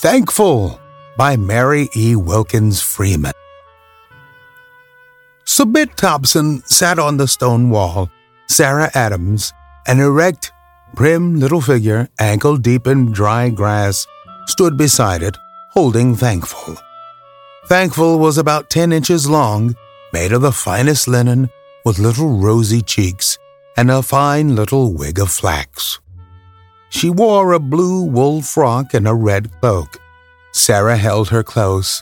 Thankful, by Mary E. Wilkins Freeman. Subit Thompson sat on the stone wall, Sarah Adams, an erect, prim little figure, ankle deep in dry grass, stood beside it, holding Thankful. Thankful was about 10 inches long, made of the finest linen, with little rosy cheeks, and a fine little wig of flax. She wore a blue wool frock and a red cloak. Sarah held her close.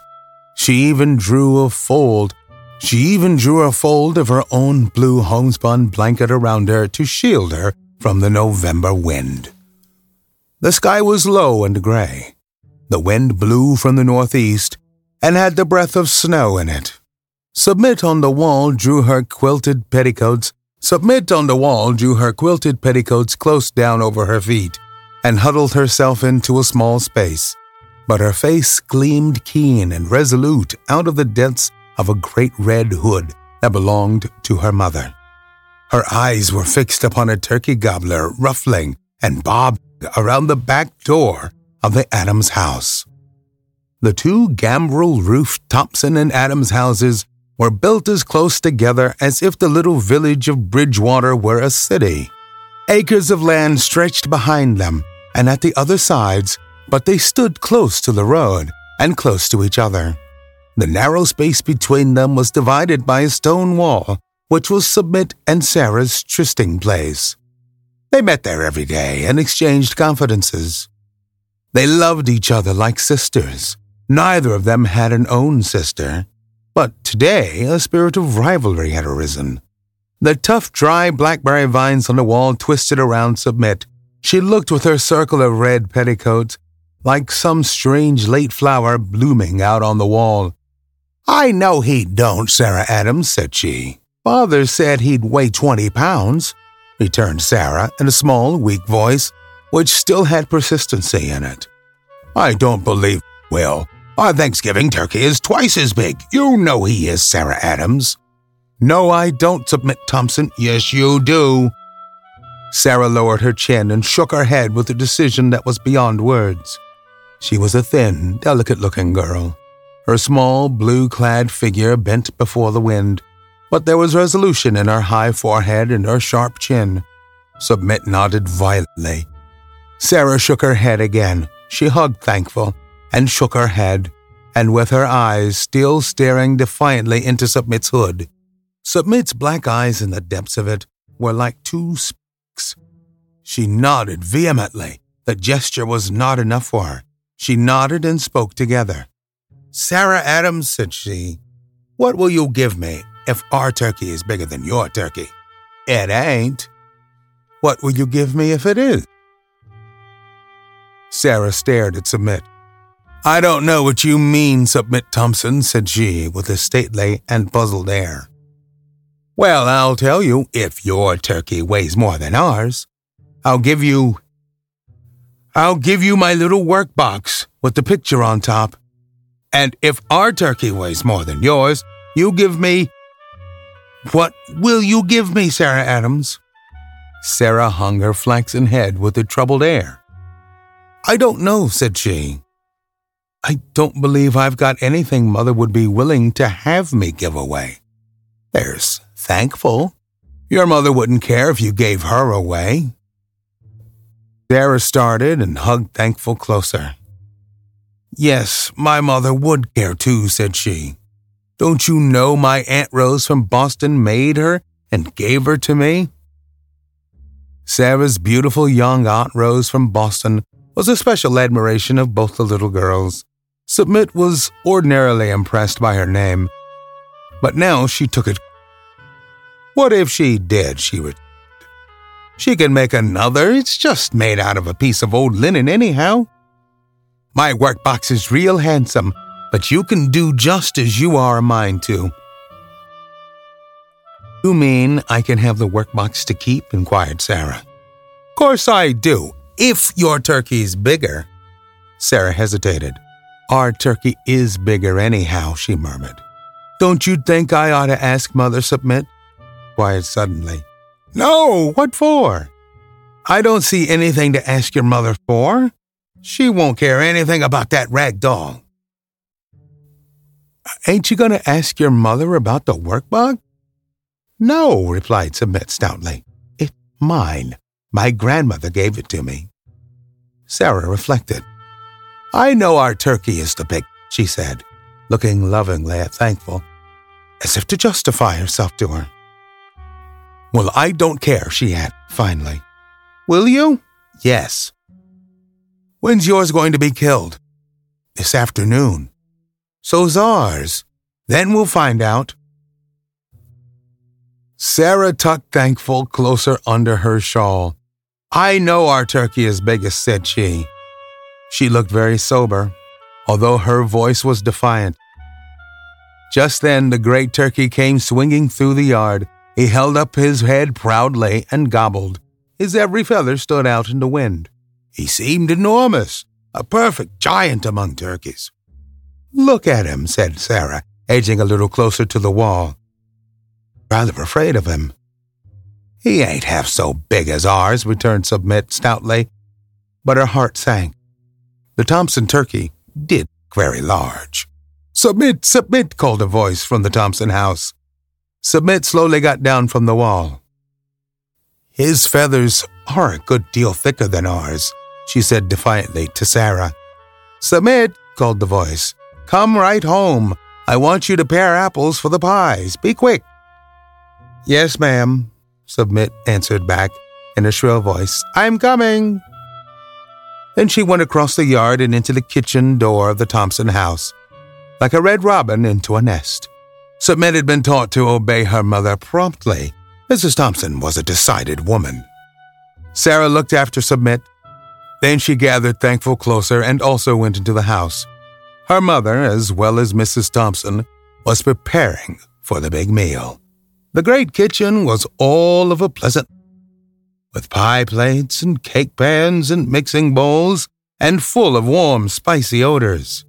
She even drew a fold of her own blue homespun blanket around her to shield her from the November wind. The sky was low and gray. The wind blew from the northeast and had the breath of snow in it. Submit on the wall drew her quilted petticoats close down over her feet and huddled herself into a small space, but her face gleamed keen and resolute out of the depths of a great red hood that belonged to her mother. Her eyes were fixed upon a turkey gobbler ruffling and bobbing around the back door of the Adams house. The two gambrel-roofed Thompson and Adams houses were built as close together as if the little village of Bridgewater were a city. Acres of land stretched behind them and at the other sides, but they stood close to the road and close to each other. The narrow space between them was divided by a stone wall, which was Submit and Sarah's trysting place. They met there every day and exchanged confidences. They loved each other like sisters. Neither of them had an own sister. But today, a spirit of rivalry had arisen. The tough, dry blackberry vines on the wall twisted around Submit. She looked with her circle of red petticoats like some strange late flower blooming out on the wall. "I know he don't," Sarah Adams said she. "Father said he'd weigh 20 pounds, returned Sarah in a small, weak voice, which still had persistency in it. "I don't believe he will. Our Thanksgiving turkey is twice as big. You know he is, Sarah Adams." "No, I don't, Submit Thompson." "Yes, you do." Sarah lowered her chin and shook her head with a decision that was beyond words. She was a thin, delicate-looking girl. Her small, blue-clad figure bent before the wind, but there was resolution in her high forehead and her sharp chin. Submit nodded violently. Sarah shook her head again. She hugged Thankful and shook her head, and with her eyes still staring defiantly into Submit's hood. Submit's black eyes in the depths of it were like two specks. She nodded vehemently. The gesture was not enough for her. She nodded and spoke together. "Sarah Adams," said she, "what will you give me if our turkey is bigger than your turkey?" "It ain't." "What will you give me if it is?" Sarah stared at Submit. "I don't know what you mean, Submit Thompson," said she, with a stately and puzzled air. "Well, I'll tell you, if your turkey weighs more than ours, I'll give you my little workbox with the picture on top. And if our turkey weighs more than yours, you give me..." "What will you give me, Sarah Adams?" Sarah hung her flaxen head with a troubled air. "I don't know," said she. "I don't believe I've got anything Mother would be willing to have me give away. There's Thankful. Your mother wouldn't care if you gave her away." Sarah started and hugged Thankful closer. "Yes, my mother would care too," said she. "Don't you know my Aunt Rose from Boston made her and gave her to me?" Sarah's beautiful young Aunt Rose from Boston was a special admiration of both the little girls. Submit was ordinarily impressed by her name, but now she took it. "What if she did?" she returned. "She can make another. It's just made out of a piece of old linen anyhow." My workbox is real handsome, but you can do just as you are mine to. You mean I can have the workbox to keep? Inquired Sarah. Course I do, if your turkey's bigger. Sarah hesitated. Our turkey is bigger anyhow, she murmured. Don't you think I ought to ask Mother Submit? Quiet suddenly. No, what for? I don't see anything to ask your mother for. She won't care anything about that rag doll. Ain't you going to ask your mother about the workbox? No, replied Submit stoutly. It's mine. My grandmother gave it to me. Sarah reflected. I know our turkey is the big, she said, looking lovingly at Thankful, as if to justify herself to her. Well, I don't care, she added, finally. Will you? Yes. When's yours going to be killed? This afternoon. So's ours. Then we'll find out. Sarah tucked Thankful closer under her shawl. I know our turkey is biggest, said she. She looked very sober, although her voice was defiant. Just then, the great turkey came swinging through the yard. He held up his head proudly and gobbled. His every feather stood out in the wind. He seemed enormous, a perfect giant among turkeys. Look at him, said Sarah, edging a little closer to the wall. Rather afraid of him. He ain't half so big as ours, returned Submit stoutly, but her heart sank. The Thompson turkey did look very large. Submit, Submit, called a voice from the Thompson house. Submit slowly got down from the wall. His feathers are a good deal thicker than ours, she said defiantly to Sarah. Submit, called the voice. Come right home. I want you to pare apples for the pies. Be quick. Yes, ma'am, Submit answered back in a shrill voice. I'm coming. Then she went across the yard and into the kitchen door of the Thompson house, like a red robin into a nest. Submit had been taught to obey her mother promptly. Mrs. Thompson was a decided woman. Sarah looked after Submit. Then she gathered Thankful closer and also went into the house. Her mother, as well as Mrs. Thompson, was preparing for the big meal. The great kitchen was all of a pleasant, with pie plates and cake pans and mixing bowls, and full of warm, spicy odors.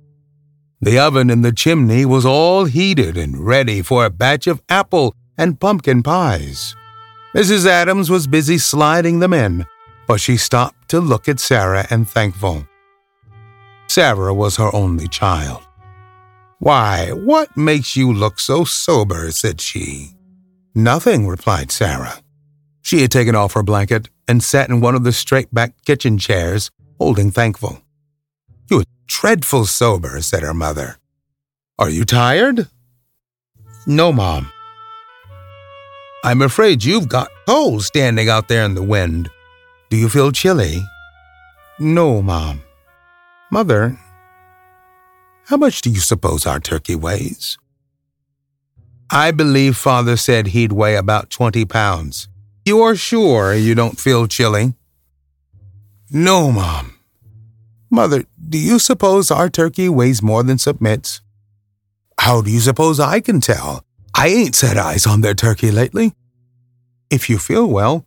The oven in the chimney was all heated and ready for a batch of apple and pumpkin pies. Mrs. Adams was busy sliding them in, but she stopped to look at Sarah and Thankful. Sarah was her only child. Why, what makes you look so sober? Said she. Nothing, replied Sarah. She had taken off her blanket and sat in one of the straight-backed kitchen chairs, holding Thankful. You're dreadful sober, said her mother. Are you tired? No, Mom. I'm afraid you've got cold standing out there in the wind. Do you feel chilly? No, Mom. Mother, how much do you suppose our turkey weighs? I believe Father said he'd weigh about 20 pounds. You're sure you don't feel chilly? No, Mom. Mother, do you suppose our turkey weighs more than Submit's? How do you suppose I can tell? I ain't set eyes on their turkey lately. If you feel well,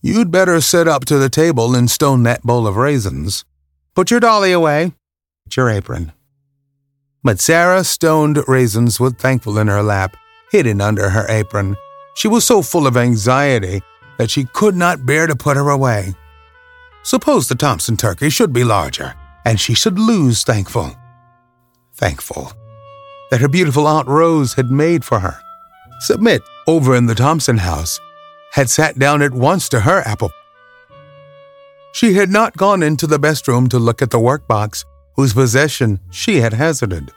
you'd better sit up to the table and stone that bowl of raisins. Put your dolly away. Put your apron. But Sarah stoned raisins with Thankful in her lap, hidden under her apron. She was so full of anxiety that she could not bear to put her away. Suppose the Thompson turkey should be larger, and she should lose Thankful. Thankful that her beautiful Aunt Rose had made for her. Submit, over in the Thompson house, had sat down at once to her apple. She had not gone into the best room to look at the workbox, whose possession she had hazarded.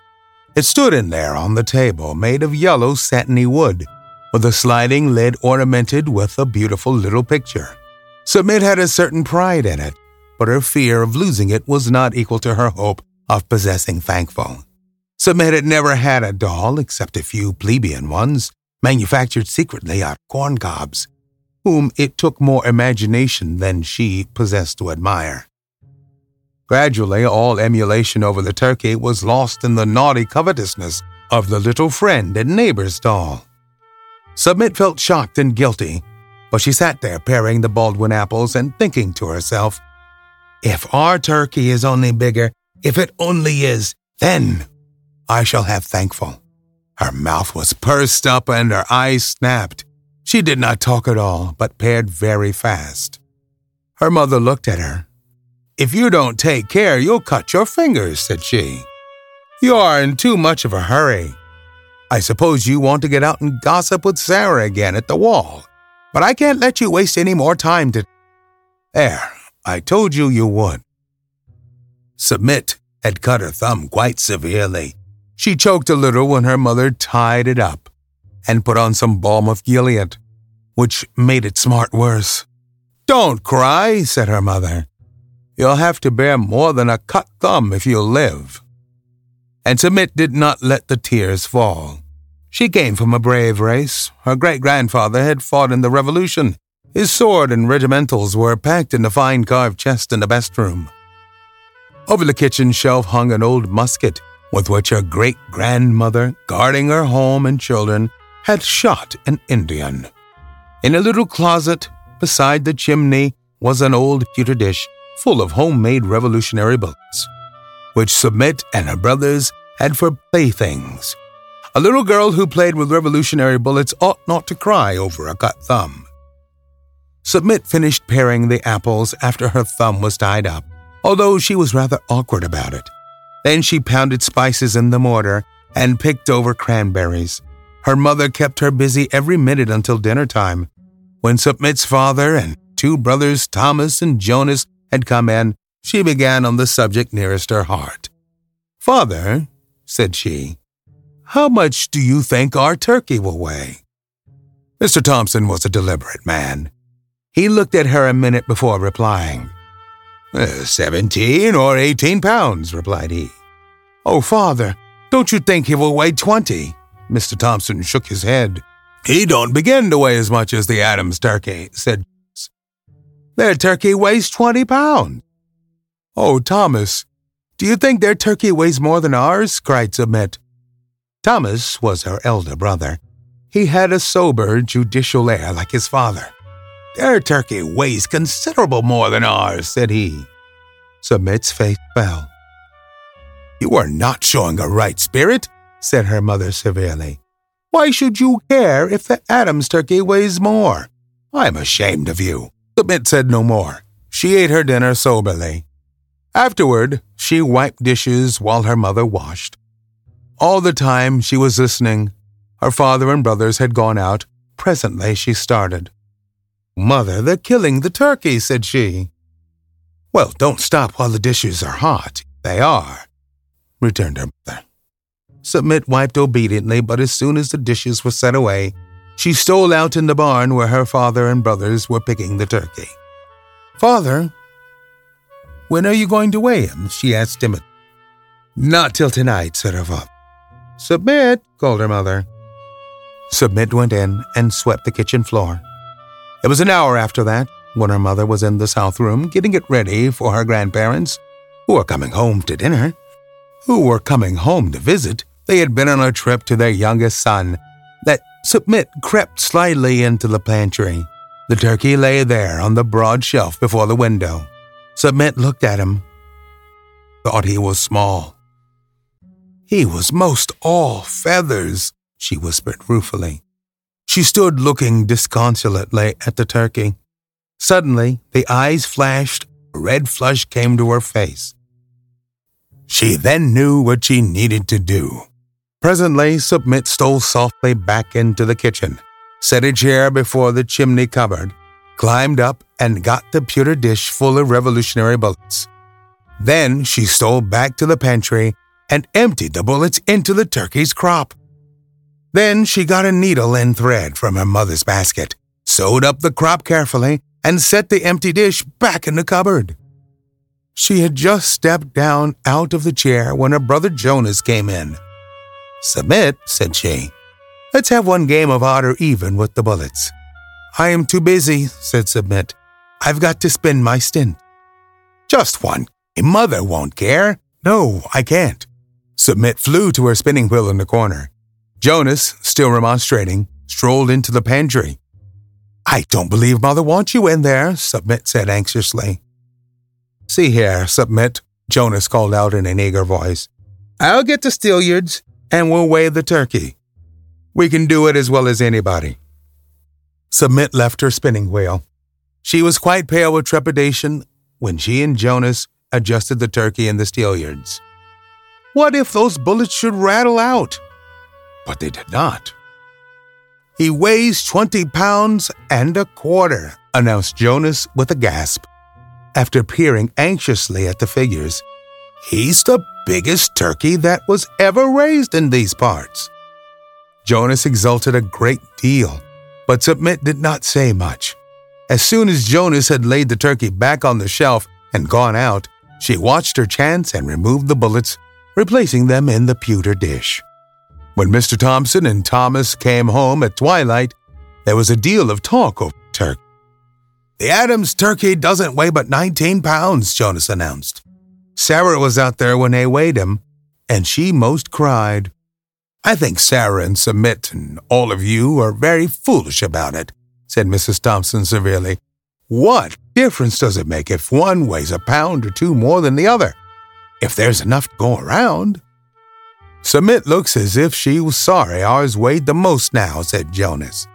It stood in there on the table, made of yellow satiny wood, with a sliding lid ornamented with a beautiful little picture. Submit had a certain pride in it, but her fear of losing it was not equal to her hope of possessing Thankful. Submit had never had a doll except a few plebeian ones, manufactured secretly out of corncobs, whom it took more imagination than she possessed to admire. Gradually, all emulation over the turkey was lost in the naughty covetousness of the little friend and neighbor's doll. Submit felt shocked and guilty, but she sat there paring the Baldwin apples and thinking to herself, "If our turkey is only bigger, if it only is, then I shall have thankful." Her mouth was pursed up and her eyes snapped. She did not talk at all, but paired very fast. Her mother looked at her. "If you don't take care, you'll cut your fingers," said she. "You are in too much of a hurry. I suppose you want to get out and gossip with Sarah again at the wall, but I can't let you waste any more time to—" "There, I told you you would." Submit had cut her thumb quite severely. She choked a little when her mother tied it up and put on some balm of Gilead, which made it smart worse. "Don't cry," said her mother. "You'll have to bear more than a cut thumb if you live." And Submit did not let the tears fall. She came from a brave race. Her great-grandfather had fought in the Revolution. His sword and regimentals were packed in a fine carved chest in the best room. Over the kitchen shelf hung an old musket, with which her great-grandmother, guarding her home and children, had shot an Indian. In a little closet beside the chimney was an old pewter dish full of homemade Revolutionary bullets, which Submit and her brothers had for playthings. A little girl who played with Revolutionary bullets ought not to cry over a cut thumb. Submit finished paring the apples after her thumb was tied up, although she was rather awkward about it. Then she pounded spices in the mortar and picked over cranberries. Her mother kept her busy every minute until dinner time. When Submit's father and two brothers, Thomas and Jonas, had come in, she began on the subject nearest her heart. "Father," said she, "how much do you think our turkey will weigh?" Mr. Thompson was a deliberate man. He looked at her a minute before replying. 17 or 18 pounds, replied he. "Oh, Father, don't you think he will weigh 20? Mr. Thompson shook his head. "He don't begin to weigh as much as the Adams turkey," said Jonas. "Their turkey weighs 20 pounds. "Oh, Thomas, do you think their turkey weighs more than ours?" cried Submit. Thomas was her elder brother. He had a sober, judicial air like his father. "Their turkey weighs considerable more than ours," said he. Submit's face fell. "You are not showing a right spirit," said her mother severely. "Why should you care if the Adams turkey weighs more? I am ashamed of you." Submit said no more. She ate her dinner soberly. Afterward, she wiped dishes while her mother washed. All the time she was listening. Her father and brothers had gone out. Presently she started. "Mother, they're killing the turkey," said she. "Well, don't stop while the dishes are hot. They are," returned her mother. Submit wiped obediently, but as soon as the dishes were set away, she stole out in the barn where her father and brothers were picking the turkey. "Father, when are you going to weigh him?" she asked timidly. "Not till tonight," said her father. "Submit," called her mother. Submit went in and swept the kitchen floor. It was an hour after that when her mother was in the south room getting it ready for her grandparents, who were coming home to dinner, who were coming home to visit. They had been on a trip to their youngest son, that Submit crept slyly into the pantry. The turkey lay there on the broad shelf before the window. Submit looked at him, thought he was small. "He was most all feathers," she whispered ruefully. She stood looking disconsolately at the turkey. Suddenly, the eyes flashed, a red flush came to her face. She then knew what she needed to do. Presently, Submit stole softly back into the kitchen, set a chair before the chimney cupboard, climbed up, and got the pewter dish full of Revolutionary bullets. Then she stole back to the pantry and emptied the bullets into the turkey's crop. Then she got a needle and thread from her mother's basket, sewed up the crop carefully, and set the empty dish back in the cupboard. She had just stepped down out of the chair when her brother Jonas came in. "Submit," said she, "let's have one game of odd or even with the bullets." "I am too busy," said Submit. "I've got to spin my stint." "Just one Your mother won't care. No, I can't. Submit flew to her spinning wheel in the corner. Jonas, still remonstrating, strolled into the pantry. I don't believe Mother wants you in there, Submit said anxiously. See here, Submit, Jonas called out in an eager voice. I'll get the steelyards, and we'll weigh the turkey. We can do it as well as anybody. Submit left her spinning wheel. She was quite pale with trepidation when she and Jonas adjusted the turkey in the steelyards. What if those bullets should rattle out? But they did not. He weighs 20 pounds and a quarter, announced Jonas with a gasp. After peering anxiously at the figures, he's the biggest turkey that was ever raised in these parts. Jonas exulted a great deal, but Submit did not say much. As soon as Jonas had laid the turkey back on the shelf and gone out, she watched her chance and removed the bullets, replacing them in the pewter dish. When Mr. Thompson and Thomas came home at twilight, there was a deal of talk over turkey. The Adams turkey doesn't weigh but 19 pounds, Jonas announced. Sarah was out there when they weighed him, and she most cried. I think Sarah and Submit and all of you are very foolish about it, said Mrs. Thompson severely. What difference does it make if one weighs a pound or two more than the other? If there's enough to go around. Submit looks as if she was sorry ours weighed the most now, said Jonas.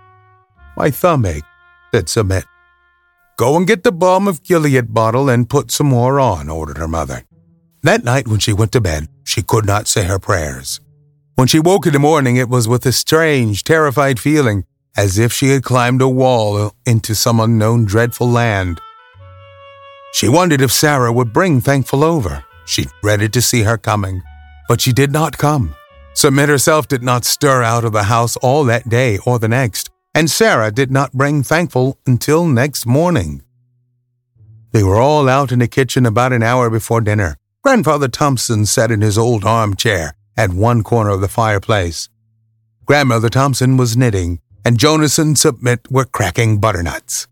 My thumb ache, said Submit. Go and get the balm of Gilead bottle and put some more on, ordered her mother. That night when she went to bed, she could not say her prayers. When she woke in the morning, it was with a strange, terrified feeling, as if she had climbed a wall into some unknown, dreadful land. She wondered if Sarah would bring Thankful over. She dreaded to see her coming, but she did not come. Submit herself did not stir out of the house all that day or the next, and Sarah did not bring Thankful until next morning. They were all out in the kitchen about an hour before dinner. Grandfather Thompson sat in his old armchair at one corner of the fireplace. Grandmother Thompson was knitting, and Jonas and Submit were cracking butternuts.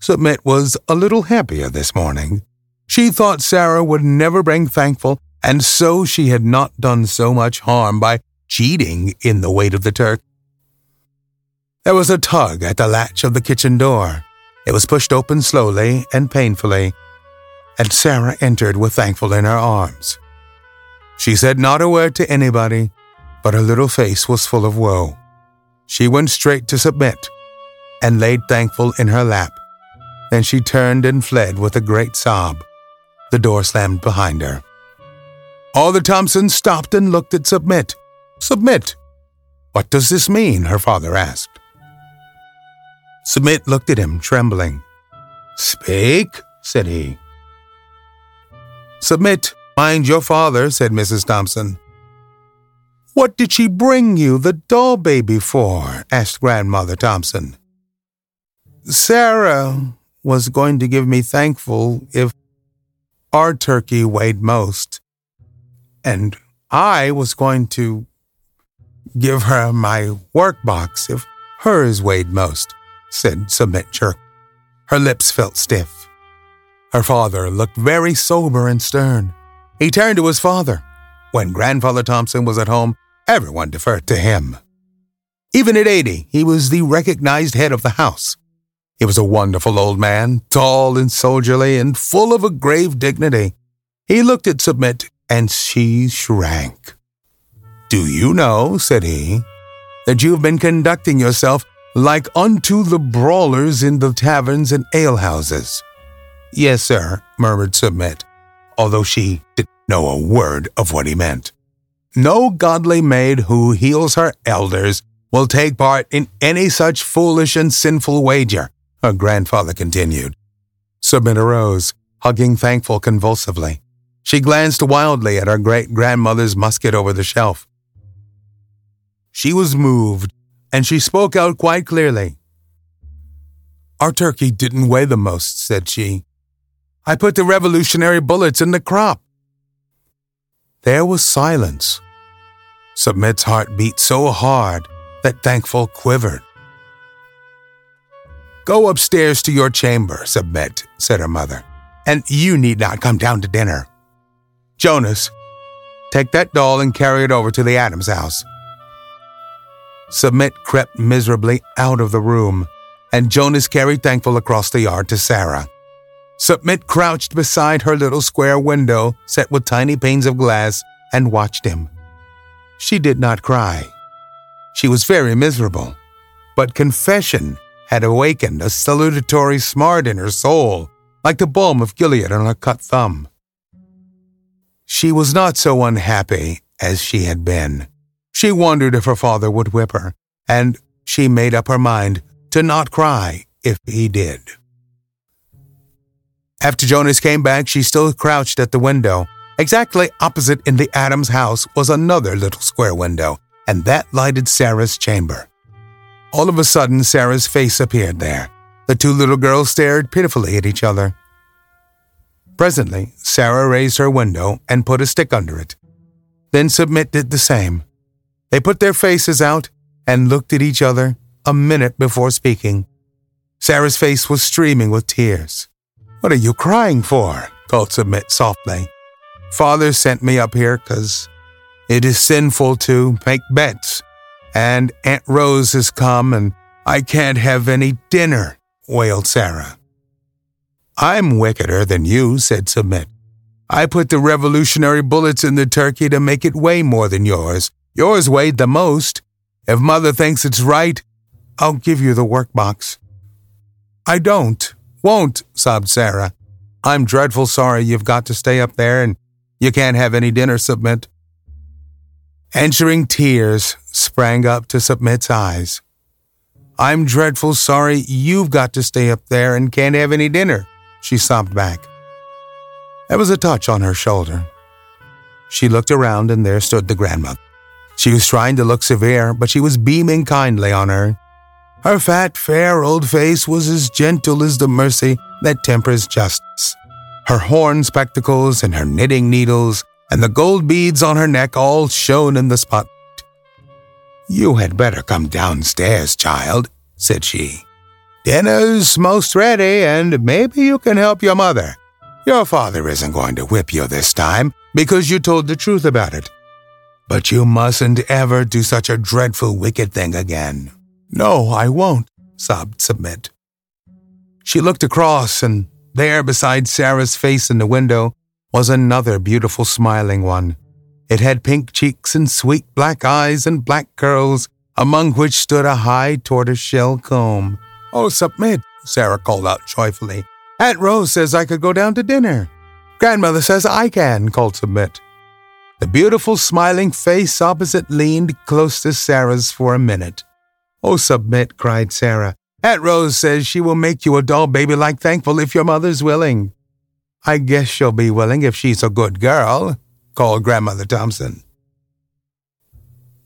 Submit was a little happier this morning. She thought Sarah would never bring Thankful, and so she had not done so much harm by cheating in the weight of the turkey. There was a tug at the latch of the kitchen door. It was pushed open slowly and painfully, and Sarah entered with Thankful in her arms. She said not a word to anybody, but her little face was full of woe. She went straight to Submit and laid Thankful in her lap. Then she turned and fled with a great sob. The door slammed behind her. All the Thompsons stopped and looked at Submit. Submit! What does this mean? Her father asked. Submit looked at him, trembling. Speak, said he. Submit, mind your father, said Mrs. Thompson. What did she bring you the doll baby for? Asked Grandmother Thompson. Sarah was going to give me Thankful if our turkey weighed most, and I was going to give her my workbox if hers weighed most, said Submit jerk. Her lips felt stiff. Her father looked very sober and stern. He turned to his father. When Grandfather Thompson was at home, everyone deferred to him. Even at 80, he was the recognized head of the house. He was a wonderful old man, tall and soldierly and full of a grave dignity. He looked at Submit, and she shrank. Do you know, said he, that you have been conducting yourself like unto the brawlers in the taverns and alehouses? Yes, sir, murmured Submit, although she didn't know a word of what he meant. No godly maid who heals her elders will take part in any such foolish and sinful wager, her grandfather continued. Submit arose, hugging Thankful convulsively. She glanced wildly at her great-grandmother's musket over the shelf. She was moved, and she spoke out quite clearly. Our turkey didn't weigh the most, said she. I put the revolutionary bullets in the crop. There was silence. Submit's heart beat so hard that Thankful quivered. Go upstairs to your chamber, Submit, said her mother. and you need not come down to dinner. Jonas, take that doll and carry it over to the Adams house." Submit crept miserably out of the room, and Jonas carried Thankful across the yard to Sarah. Submit crouched beside her little square window set with tiny panes of glass and watched him. She did not cry. She was very miserable, but confession had awakened a salutatory smart in her soul, like the balm of Gilead on a cut thumb. She was not so unhappy as she had been. She wondered if her father would whip her, and she made up her mind to not cry if he did. After Jonas came back, she still crouched at the window. Exactly opposite in the Adams house was another little square window, and that lighted Sarah's chamber. All of a sudden, Sarah's face appeared there. The two little girls stared pitifully at each other. Presently, Sarah raised her window and put a stick under it. Then Submit did the same. They put their faces out and looked at each other a minute before speaking. Sarah's face was streaming with tears. "What are you crying for?" called Submit softly. "Father sent me up here because it is sinful to make bets, and Aunt Rose has come, and I can't have any dinner," wailed Sarah. "I'm wickeder than you," said Submit. "I put the revolutionary bullets in the turkey to make it weigh more than yours. Yours weighed the most. If Mother thinks it's right, I'll give you the workbox." "I don't, won't," sobbed Sarah. "I'm dreadful sorry you've got to stay up there, and you can't have any dinner, Submit." Answering tears sprang up to Submit's eyes. "I'm dreadful sorry you've got to stay up there and can't have any dinner," she sobbed back. There was a touch on her shoulder. She looked around, and there stood the grandmother. She was trying to look severe, but she was beaming kindly on her. Her fat, fair old face was as gentle as the mercy that tempers justice. Her horn spectacles and her knitting needles and the gold beads on her neck all shone in the spotlight. "You had better come downstairs, child," said she. "Dinner's most ready, and maybe you can help your mother. Your father isn't going to whip you this time because you told the truth about it. But you mustn't ever do such a dreadful, wicked thing again." "No, I won't," sobbed Submit. She looked across, and there, beside Sarah's face in the window, was another beautiful, smiling one. It had pink cheeks and sweet black eyes and black curls, among which stood a high tortoiseshell comb. "Oh, Submit," Sarah called out joyfully. "Aunt Rose says I could go down to dinner." "Grandmother says I can," called Submit. The beautiful, smiling face opposite leaned close to Sarah's for a minute. "Oh, Submit," cried Sarah. "Aunt Rose says she will make you a doll baby like Thankful if your mother's willing." "I guess she'll be willing if she's a good girl," called Grandmother Thompson.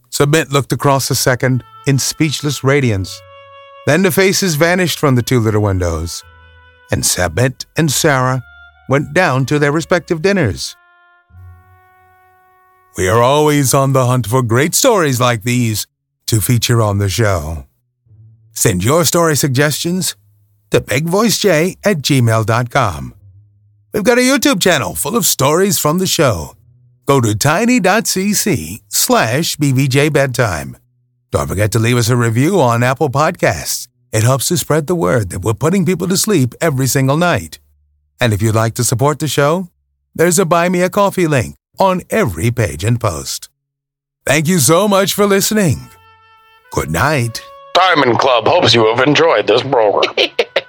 Submit looked across a second in speechless radiance. Then the faces vanished from the two little windows, and Submit and Sarah went down to their respective dinners. We are always on the hunt for great stories like these to feature on the show. Send your story suggestions to bigvoicejay@gmail.com. We've got a YouTube channel full of stories from the show. Go to tiny.cc/BVJ Bedtime. Don't forget to leave us a review on Apple Podcasts. It helps to spread the word that we're putting people to sleep every single night. And if you'd like to support the show, there's a Buy Me a Coffee link on every page and post. Thank you so much for listening. Good night. Diamond Club hopes you have enjoyed this program.